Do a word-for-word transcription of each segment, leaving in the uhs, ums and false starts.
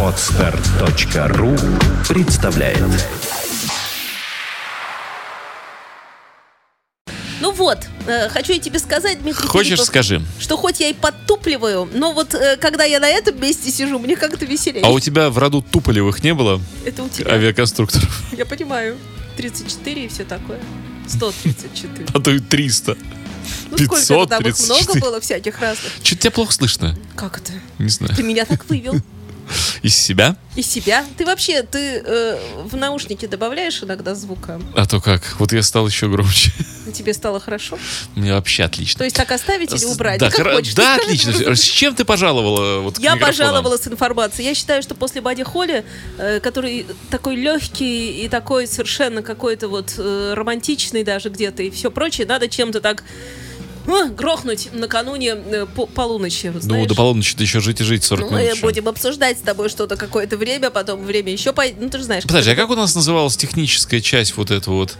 Отстар.ру представляет. Ну вот, э, хочу я тебе сказать, Дмитрий Хочешь, Филиппов, скажи. Что хоть я и подтупливаю, но вот э, когда я на этом месте сижу, мне как-то веселее. А у тебя в роду Туполевых не было? Это у тебя. Авиаконструкторов. Я понимаю. тридцать четыре и все такое. сто тридцать четыре. А то и триста. Ну пятьсот, сколько там их много было всяких разных. Чё-то тебя плохо слышно. Как это? Не знаю. Ты меня так вывел. Из себя? Из себя. Ты вообще, ты э, в наушники добавляешь иногда звука? А то как? Вот я стал еще громче. Тебе стало хорошо? Мне вообще отлично. То есть так оставить или убрать? Да, хра- хочешь, да отлично. С чем ты пожаловала? Вот, я пожаловала с информацией. Я считаю, что после Бадди Холли, э, который такой легкий и такой совершенно какой-то вот э, романтичный даже где-то и все прочее, надо чем-то так... Ну, грохнуть накануне по- полуночи. Вот, ну, до полуночи-то еще жить и жить сорок ну, минут. Ну, будем обсуждать с тобой что-то какое-то время, потом время еще пойдет. Ну, ты же знаешь. Подожди, а как у нас называлась техническая часть вот этого вот?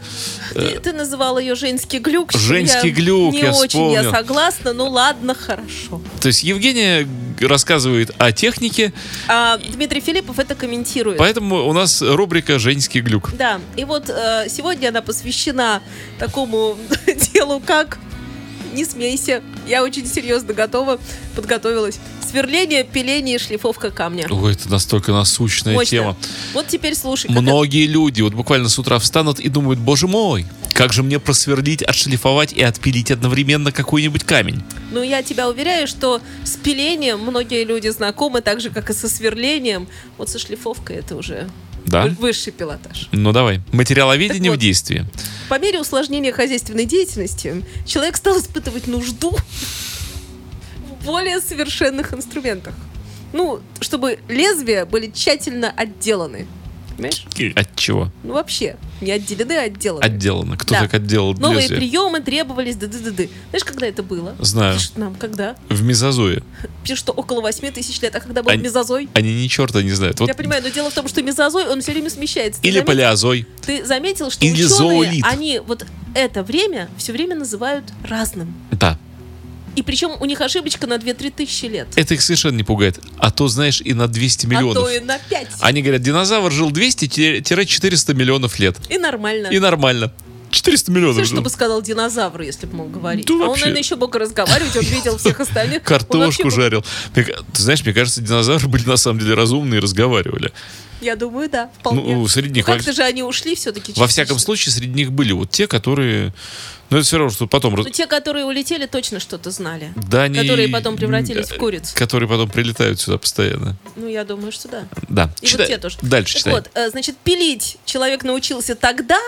Ты, ты называла ее женский глюк. Женский я глюк, не я очень, вспомнил. Я согласна, ну ладно, хорошо. То есть Евгения рассказывает о технике. А Дмитрий Филиппов это комментирует. Поэтому у нас рубрика «Женский глюк». Да, и вот сегодня она посвящена такому делу, как... Не смейся, я очень серьезно готова, подготовилась. Сверление, пиление и шлифовка камня. Ой, это настолько насущная Мощно. Тема. Вот теперь слушай. Многие это... люди вот буквально с утра встанут и думают, боже мой, как же мне просверлить, отшлифовать и отпилить одновременно какой-нибудь камень? Ну, я тебя уверяю, что с пилением многие люди знакомы, так же, как и со сверлением. Вот со шлифовкой это уже... Да? Высший пилотаж. Ну давай. Материаловедение вот, в действии. По мере усложнения хозяйственной деятельности человек стал испытывать нужду в более совершенных инструментах. Ну, чтобы лезвия были тщательно отделаны. Понимаешь? От чего? Ну вообще, не отделены, а отделаны. Отделаны. Кто да. так отделал лезвие? Новые приемы требовались. Ды-ды-ды-ды. Знаешь, когда это было? Знаю. Пишут нам, когда? В мезозое. Пишут, что около восемь тысяч лет. А когда был они, мезозой? Они ни черта не знают. Вот. Я понимаю, но дело в том, что мезозой, он все время смещается. Ты Или заметил, палеозой. Ты заметил, что Или ученые, зоолит. Они вот это время все время называют разным. Да. И причем у них ошибочка на две-три тысячи лет. Это их совершенно не пугает. А то, знаешь, и на двести миллионов. А то и на пять. Они говорят, динозавр жил двести-четыреста миллионов лет. И нормально. И нормально. четыреста миллионов. Все, что бы сказал динозавр, если бы мог говорить. Да а вообще... он, наверное, еще мог разговаривать, он видел всех остальных. Картошку жарил. Ты знаешь, мне кажется, динозавры были на самом деле разумные и разговаривали. Я думаю, да, вполне. Ну, среди них... Как-то же они ушли все-таки. Частично. Во всяком случае, среди них были вот те, которые... Ну, это все равно, что потом... Ну, те, которые улетели, точно что-то знали. Да, они... Которые потом превратились в куриц. Которые потом прилетают сюда постоянно. Ну, я думаю, что да. Да. И Читай... вот те тоже. Дальше читай. Вот, значит, пилить человек научился тогда...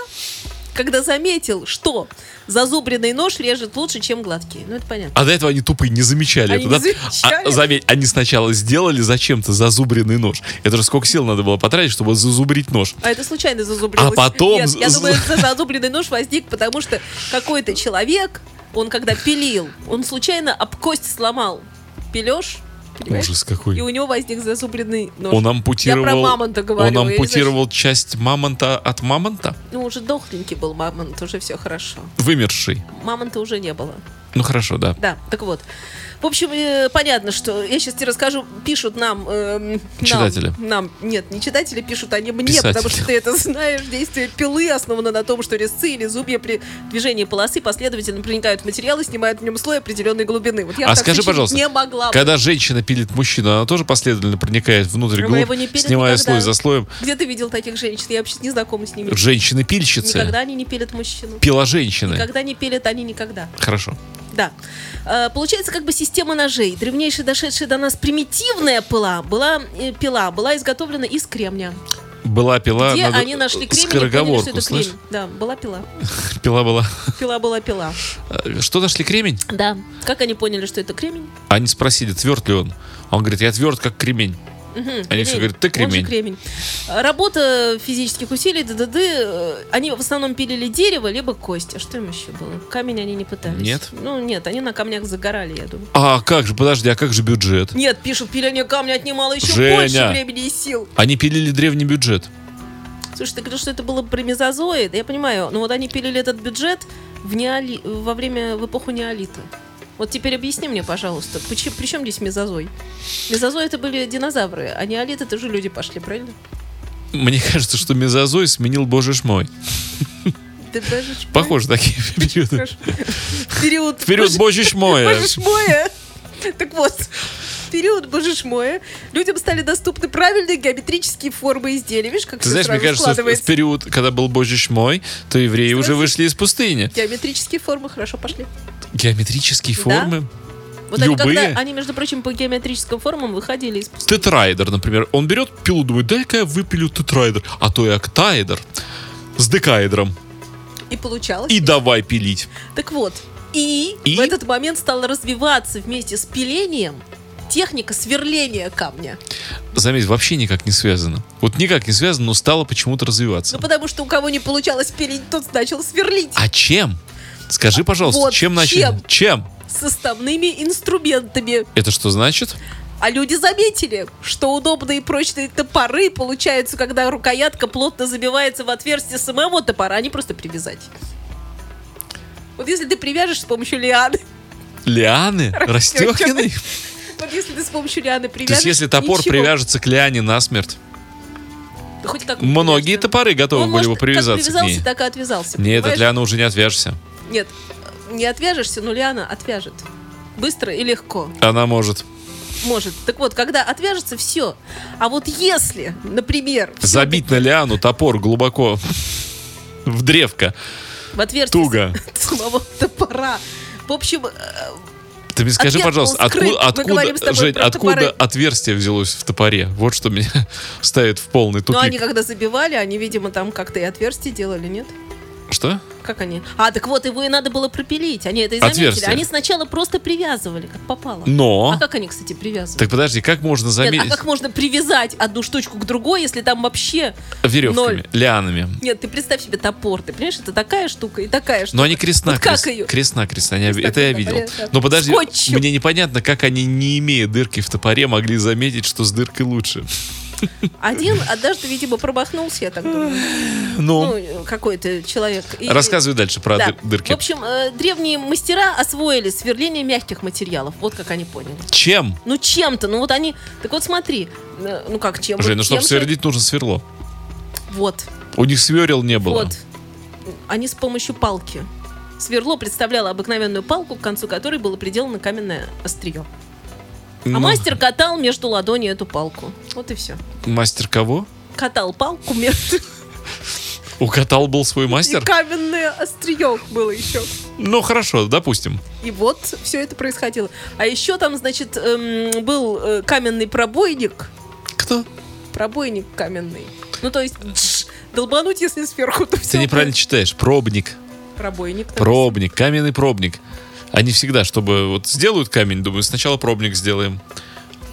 когда заметил, что зазубренный нож режет лучше, чем гладкий. Ну, это понятно. А до этого они тупо и не замечали они это, не да? Замечали. А, заметь, они сначала сделали зачем-то зазубренный нож. Это же сколько сил надо было потратить, чтобы зазубрить нож. А это случайно зазубрилось. А потом... Нет, я думаю, зазубренный нож возник, потому что какой-то человек, он когда пилил, он случайно об кость сломал. Пилёшь? Понимаешь? Ужас какой. И у него возник зазубренный нож. Он ампутировал, я про мамонта говорю, он ампутировал я, часть мамонта от мамонта? Ну, уже дохленький был мамонт, уже все хорошо. Вымерший. Мамонта уже не было. Ну, хорошо, да. Да, так вот. В общем, э, понятно, что... Я сейчас тебе расскажу, пишут нам... Э, читатели. Нам, нам, нет, не читатели пишут, они мне, писатели. Потому что ты это знаешь. Действие пилы основано на том, что резцы или зубья при движении полосы последовательно проникают в материал и снимают в нем слой определенной глубины. Вот я а скажи, пожалуйста, не могла когда быть. Женщина пилит мужчину, она тоже последовательно проникает внутрь глуб, снимая никогда. Слой за слоем? Где ты видел таких женщин? Я вообще не знакома с ними. Женщины-пильщицы. Никогда они не пилят мужчину. Пила-женщины. Никогда не пилят они никогда. Хорошо. Да. Э, получается, как бы система ножей, древнейшая, дошедшая до нас примитивная пила, была, э, пила, была изготовлена из кремня. Была пила. Где надо... они нашли кремень, скороговорку, поняли, слышишь? Да, была пила. Пила была. Пила была пила. Что, нашли кремень? Да. Как они поняли, что это кремень? Они спросили, тверд ли он. Он говорит, я тверд, как кремень. Угу, они кремень. Все говорят, ты кремень. Он же кремень. Работа физических усилий, ДДД, они в основном пилили дерево, либо кость. А что им еще было? Камень они не пытались. Нет? Ну, нет, они на камнях загорали, я думаю. А как же, подожди, а как же бюджет? Нет, пишут, пиление камня отнимало еще Женя. Больше времени и сил. Они пилили древний бюджет. Слушай, ты говоришь, что это было про мезозоид? Я понимаю, но вот они пилили этот бюджет в неоли... во время, в эпоху неолита. Вот теперь объясни мне, пожалуйста, почему, при чем здесь мезозой? Мезозой — это были динозавры, а неолит — это же люди пошли, правильно? Мне кажется, что мезозой сменил божиш мой. Похоже, такие периоды. Период, период божиш моя. Божиш моя. Так вот, в период божиш моя людям стали доступны правильные геометрические формы изделий. Видишь, как ты все знаешь, сразу мне кажется, складывается. В период, когда был божиш мой, то евреи сразу уже вышли из пустыни. Геометрические формы хорошо пошли. Геометрические да. формы? Вот любые? Они, когда, они, между прочим, по геометрическим формам выходили из пустыни. Тетрайдер, например. Он берет пилу, думает, дай-ка я выпилю тетрайдер, а то и октаэдр с декаэдром. И получалось. И давай пилить. Так вот, и, и в этот момент стала развиваться вместе с пилением техника сверления камня. Заметь, вообще никак не связано. Вот никак не связано, но стало почему-то развиваться. Ну потому что у кого не получалось пилить, тот начал сверлить. А чем? Скажи, пожалуйста, вот чем начали? Чем? Чем? Составными инструментами. Это что значит? А люди заметили, что удобные и прочные топоры получаются, когда рукоятка плотно забивается в отверстие самого топора, а не просто привязать. Вот если ты привяжешь с помощью лианы... Лианы? Растёхиной? Вот если ты с помощью лианы привяжешь... То есть если топор ничего. Привяжется к лиане насмерть... Да хоть как многие привяжется. Топоры готовы он были может, бы привязаться к ней. Он привязался, так и отвязался. Нет, от лианы уже не отвяжешься. Нет, не отвяжешься, но лиана отвяжет. Быстро и легко. Она может... Может. Так вот, когда отвяжется, все. А вот если, например... Забить это... на лиану топор глубоко в древко. В отверстие. Туго. Самого топора. В общем... Ты мне скажи, пожалуйста, откуда, откуда, Жень, откуда отверстие взялось в топоре? Вот что меня ставит в полный тупик. Ну, они когда забивали, они, видимо, там как-то и отверстие делали, нет? Что? Как они? А, так вот, его и надо было пропилить. Они это и заметили. Отверстие. Они сначала просто привязывали, как попало. Но! А как они, кстати, привязывали? Так подожди, как можно заметить? Нет, а как можно привязать одну штучку к другой, если там вообще... Веревками, ноль... лианами. Нет, ты представь себе топор. Ты понимаешь, это такая штука и такая штука. Но они крестна-крест. Вот крестна-крест. Они... Это я видел. Топоре, но подожди, скотчем. Мне непонятно, как они, не имея дырки в топоре, могли заметить, что с дыркой лучше. Один однажды, видимо, промахнулся, я так думаю. Ну, ну какой-то человек. И... Рассказывай дальше про да. дырки. В общем, э, древние мастера освоили сверление мягких материалов. Вот как они поняли. Чем? Ну, чем-то. Ну, вот они... Так вот, смотри. Ну, как чем? Жень, вот, ну, чтобы сверлить, нужно сверло. Вот. У них сверл не было. Вот. Они с помощью палки. Сверло представляло обыкновенную палку, к концу которой было приделано каменное острие. А ну. мастер катал между ладоней эту палку. Вот и все. Мастер кого? Катал палку между... У катал был свой мастер? И каменное острие было еще. Ну, хорошо, допустим. И вот все это происходило. А еще там, значит, эм, был э, каменный пробойник. Кто? Пробойник каменный. Ну, то есть, тш, долбануть, если сверху, то все. Ты неправильно будет. Читаешь. Пробник. Пробойник. Пробник. Есть. Каменный пробник. Они всегда, чтобы вот сделают камень, думаю, сначала пробник сделаем,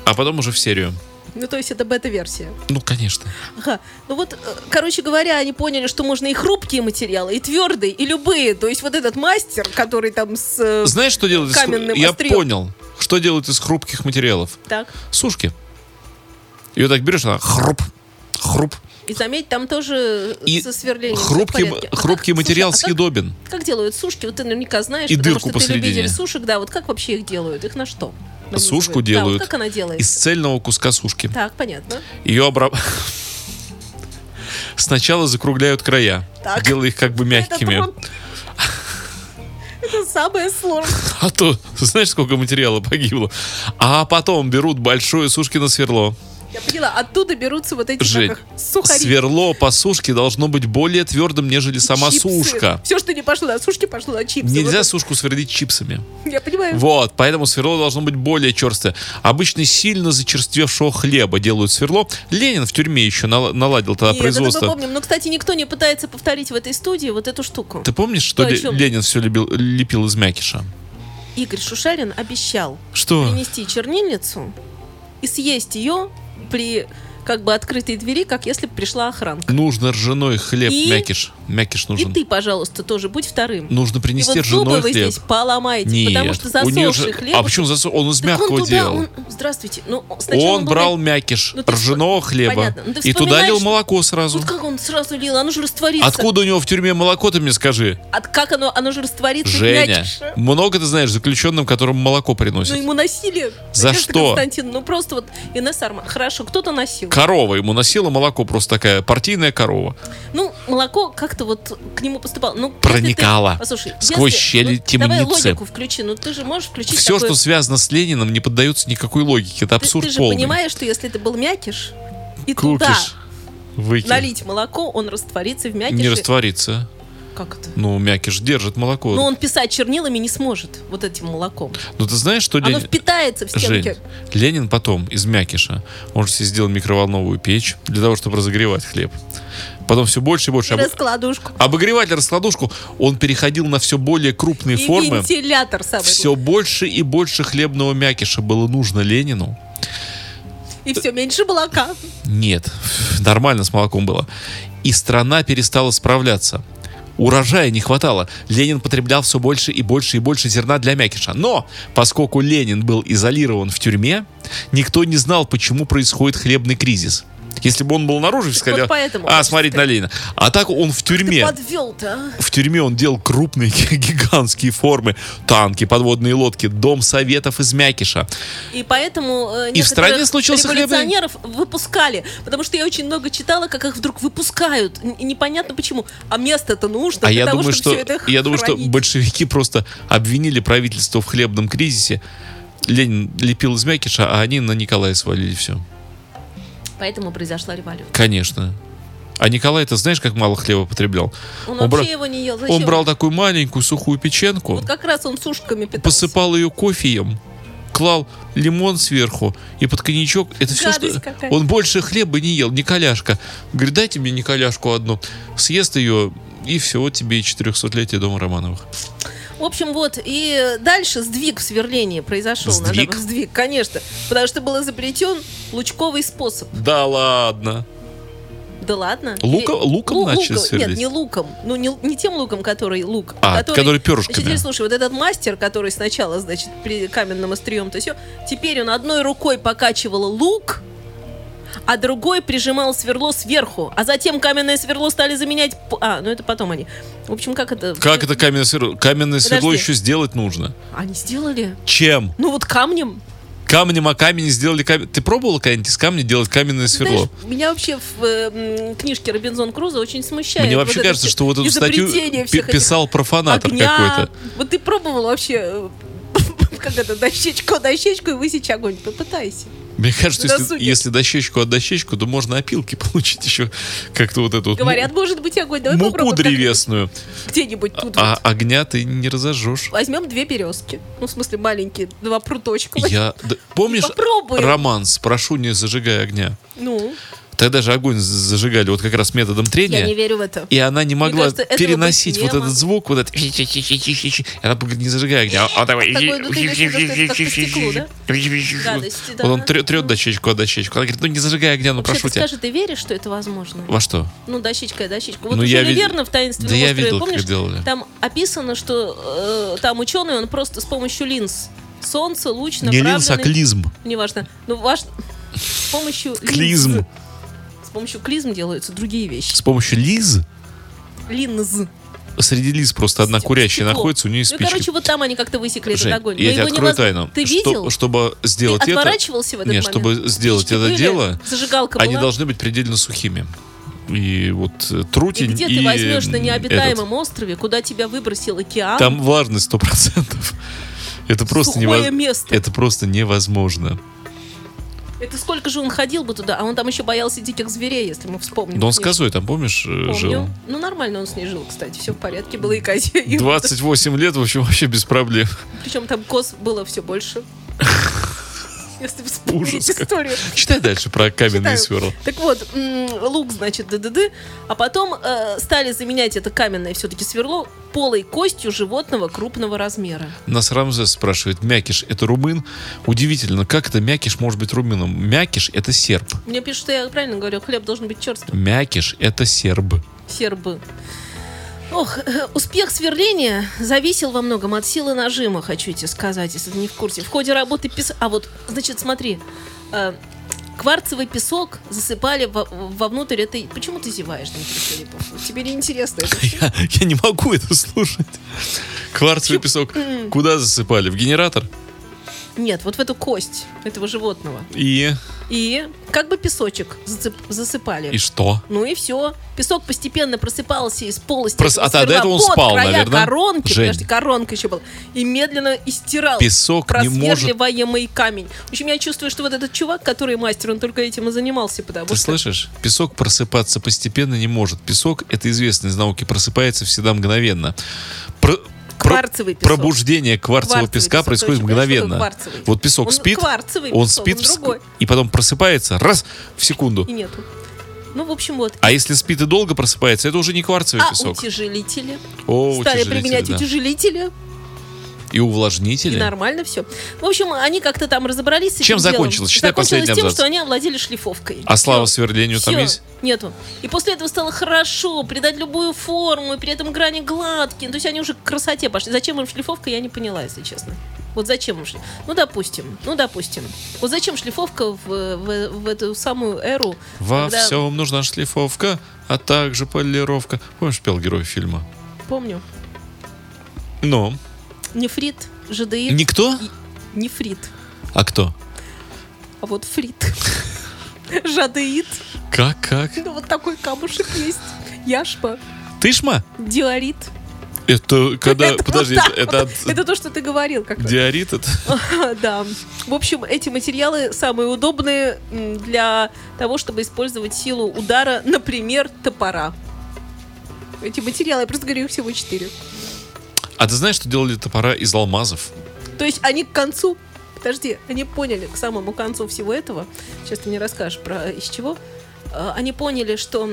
а потом уже в серию. Ну, то есть это бета-версия. Ну, конечно. Ага. Ну вот, короче говоря, они поняли, что можно и хрупкие материалы, и твердые, и любые. То есть вот этот мастер, который там с... Знаешь, что делают из хрупких? Я понял, что делают из хрупких материалов. Так. Сушки. Ее так берешь, она хруп, хруп. И заметь, там тоже и со сверлением хрупкий, хрупкий а как, материал слушай, съедобен. А как, как делают сушки? Вот ты наверняка знаешь, и потому что посредине. Ты любитель сушек, да, вот как вообще их делают? Их на что? На сушку называют? Делают. Да, вот как она делается? Из цельного куска сушки. Так, понятно. Ее обраб... Сначала закругляют края, так. делая их как бы мягкими. Это, Это самое сложное. А то, знаешь, сколько материала погибло? А потом берут большое сушкино сверло. Я поняла, оттуда берутся вот эти Жень, сухари. Сверло по сушке должно быть более твердым, нежели сама чипсы. Сушка. Все, что не пошло на сушки, пошло на чипсы. Нельзя вот. Сушку сверлить чипсами. Я понимаю. Вот, поэтому сверло должно быть более черстое. Обычно сильно зачерствевшего хлеба делают сверло. Ленин в тюрьме еще наладил тогда Нет, производство. Это мы помним. Но, кстати, никто не пытается повторить в этой студии вот эту штуку. Ты помнишь, что Л- Ленин все любил, лепил из мякиша? Игорь Шушарин обещал что? Принести чернильницу и съесть ее... при как бы открытые двери, как если бы пришла охранка. Нужно ржаной хлеб, и... мякиш. Мякиш нужен. И ты, пожалуйста, тоже будь вторым. Нужно принести вот ржаной хлеб. И здесь поломаете, Нет. потому что засохший же... хлеб. А почему засох? Он из так мягкого он туда, делал. Он... Здравствуйте. Ну, он, он брал мякиш ну, ржаного вспом... хлеба. Ну, и туда лил молоко сразу. Вот как он сразу лил? Оно же растворится. Откуда у него в тюрьме молоко, ты мне скажи? От как оно? Оно же растворится. Женя, мякиш. Много ты знаешь заключенным, которым молоко приносит. Ну, ему носили. За Конечно, что? Константин, ну просто вот Инесс Арман. Хорошо, кто-то носил. Корова ему носила молоко, просто такая партийная корова. Ну, молоко как-то вот к нему поступало. Ну, проникало. Ты... Послушай, сквозь если... щели ну, темницы. Давай логику включи, ну ты же можешь включить все, такое... что связано с Лениным, не поддается никакой логике. Это абсурд ты, ты полный. Ты же понимаешь, что если это был мякиш, и Купишь, туда выкинь. налить молоко, он растворится в мякише. Не растворится. Как это? Ну, мякиш держит молоко. Но он писать чернилами не сможет, вот этим молоком. Ну, ты знаешь, что Ленин... Оно впитается в стенки. Жень, Ленин потом из мякиша, он же себе сделал микроволновую печь для того, чтобы разогревать хлеб. Потом все больше и больше. И раскладушку. Обогреватель, раскладушку. Он переходил на все более крупные и формы. Вентилятор самый. Все больше и больше хлебного мякиша было нужно Ленину. И все меньше молока. Нет, нормально с молоком было. И страна перестала справляться. Урожая не хватало. Ленин потреблял все больше и больше и больше зерна для мякиша. Но, поскольку Ленин был изолирован в тюрьме, никто не знал, почему происходит хлебный кризис. Если бы он был наружу, все сказали, вот а, смотрите на Ленина. А так он в тюрьме. Подвел-то, а? В тюрьме он делал крупные гигантские формы. Танки, подводные лодки, дом советов из мякиша. И поэтому и в стране случился революционеров хлебный... выпускали. Потому что я очень много читала, как их вдруг выпускают. Непонятно почему. А место-то нужно а для я того, думаю, чтобы что, все это Я хранить. думаю, что большевики просто обвинили правительство в хлебном кризисе. Ленин лепил из мякиша, а они на Николая свалили все. Поэтому произошла революция. Конечно. А Николай, ты знаешь, как мало хлеба потреблял? Он, он вообще бра... его не ел. Зачем? Он брал такую маленькую сухую печенку. Вот как раз он сушками питался. Посыпал ее кофеем, клал лимон сверху и под коньячок. Это все, что... Он больше хлеба не ел. Николяшка. Говорит, дайте мне Николяшку одну. Съест ее, и все, вот тебе и четырехсотлетие дома Романовых. В общем, вот, и дальше сдвиг в сверлении произошел. Сдвиг? Надо, сдвиг, конечно. Потому что был изобретен лучковый способ. Да ладно? Да ладно? Лука, и, луком лу, начали лук, сверлить? Нет, не луком. Ну, не, не тем луком, который лук. А, который, который перышками. Значит, слушай, вот этот мастер, который сначала, значит, при каменном острием, то все, теперь он одной рукой покачивал лук, а другой прижимал сверло сверху. А затем каменное сверло стали заменять... А, ну это потом они. В общем, как это... Как это каменное сверло? Каменное Подожди. сверло еще сделать нужно. Они сделали? Чем? Ну вот камнем. Камнем, а камень сделали камень. Ты пробовала когда-нибудь из камня делать каменное сверло? Знаешь, меня вообще в э, книжке Робинзон Крузо очень смущает. Мне вообще вот кажется, что вот эту статью писал профанатор огня. какой-то. Вот ты пробовала вообще... Как это, дощечку, дощечку и высечь огонь. Попытайся. Мне кажется, если, если дощечку от дощечку, то можно опилки получить еще как-то вот эту. Говорят, вот, может быть огонь. Давай муку древесную. Где-нибудь тут. А вот. Огня ты не разожжешь. Возьмем две березки. Ну, в смысле, маленькие, два пруточка. Я... Да, помнишь романс «Прошу, не зажигай огня»? Ну... Тогда же огонь зажигали вот как раз методом трения. Я не верю в это. И она не могла кажется, переносить вот этот звук, вот этот... Она не зажигает огня. Он такой... Вот он трет дощечку от дощечку. Она говорит, ну не зажигай огня, ну прошу тебя. Скажи, ты веришь, что это возможно? Во что? Ну дощечка и дощечку. Вот уже верно в «Таинственном острове», помнишь? Там описано, что там ученый, он просто с помощью линз. Солнце, луч направленный... Не линз, а клизм. Неважно. Ну важно... С помощью клизм. С помощью клизм делаются другие вещи. С помощью лиз? Линз. Среди лиз просто одна Стекло. курящая находится, у нее спичка. Ну, короче, вот там они как-то высекли Жень, этот огонь. Я тебе открою тайну. Ты видел? Что, чтобы сделать Ты это... отворачивался в этот Нет, момент? Чтобы сделать Пички это были, дело, зажигалка они была. должны быть предельно сухими. И вот трутень, и где и ты возьмешь на необитаемом этот... острове, куда тебя выбросил океан? Там влажность сто процентов. Это просто, невоз... это просто невозможно. Это сколько же он ходил бы туда, а он там еще боялся диких зверей, если мы вспомним. Да он с козой там, помнишь, Помню. жил? Ну, нормально он с ней жил, кстати, все в порядке было и козе. двадцать восемь лет, в общем, вообще без проблем. Причем там коз было все больше. если вспомнить историю. Читай дальше про каменные сверла. Так вот, лук, значит, ДДД. А потом э, стали заменять это каменное все-таки сверло полой костью животного крупного размера. Нас Рамзе спрашивает, мякиш — это румын? Удивительно, как это мякиш может быть румыном? Мякиш — это серб. Мне пишут, что я правильно говорю, хлеб должен быть черствым. Мякиш — это серб. Сербы. Ох, успех сверления зависел во многом от силы нажима, хочу тебе сказать, если ты не в курсе. В ходе работы пис... А вот, значит, смотри, э, кварцевый песок засыпали во- вовнутрь этой... Почему ты зеваешь, Дмитрий Филиппов? Тебе неинтересно это? Я, я не могу это слушать. Кварцевый Чу... песок куда засыпали? В генератор? Нет, вот в эту кость этого животного. И? И как бы песочек зацеп... засыпали. И что? Ну и все. Песок постепенно просыпался из полости. Прос... А до этого он спал, наверное. Коронки, подожди, коронка еще была. И медленно истирал песок просверливаемый камень. В общем, я чувствую, что вот этот чувак, который мастер, он только этим и занимался. Потому Ты что... слышишь? Песок просыпаться постепенно не может. Песок, это известно из науки, просыпается всегда мгновенно. Про... Кварцевый песок. Пробуждение кварцевого кварцевый песка песок, происходит мгновенно. Вот песок он спит, кварцевый он песок, спит, он другой. И потом просыпается раз в секунду. И нету. Ну, в общем, вот. А если спит и долго просыпается, это уже не кварцевый а песок. А утяжелители. О, Стали утяжелители, применять да. утяжелители. И увлажнители. И нормально все. В общем, они как-то там разобрались с этим. Чем закончилось? Считай последний абзац. Закончилось тем, что они овладели шлифовкой. А слава сверлению там есть? Нету. И после этого стало хорошо придать любую форму, и при этом грани гладкие. То есть они уже к красоте пошли. Зачем им шлифовка, я не поняла, если честно. Вот зачем им шлифовка? Ну, допустим. Ну, допустим. Вот зачем шлифовка в, в, в эту самую эру? Во когда... всем нужна шлифовка, а также полировка. Помнишь, пел герой фильма? Помню. Но... Нефрит, жидеид. Никто? Нефрит. А кто? А вот фрит. Жадеид. Как, как? Ну вот такой камушек есть. Яшма. Тышма? Диорит. Это когда... Это, подожди, вот это... Это, от... это то, что ты говорил. Как Диорит это? Да. В общем, эти материалы самые удобные для того, чтобы использовать силу удара, например, топора. Эти материалы, я просто говорю, их всего четыре. А ты знаешь, что делали топора из алмазов? То есть они к концу... Подожди, они поняли к самому концу всего этого. Сейчас ты мне расскажешь, про из чего. Они поняли, что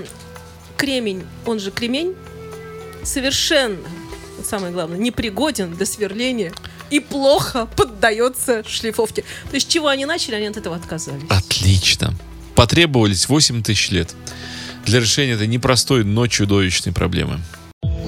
кремень, он же кремень, совершенно, самое главное, непригоден для сверления и плохо поддается шлифовке. То есть чего они начали, они от этого отказались. Отлично. Потребовались восемь тысяч лет для решения этой непростой, но чудовищной проблемы.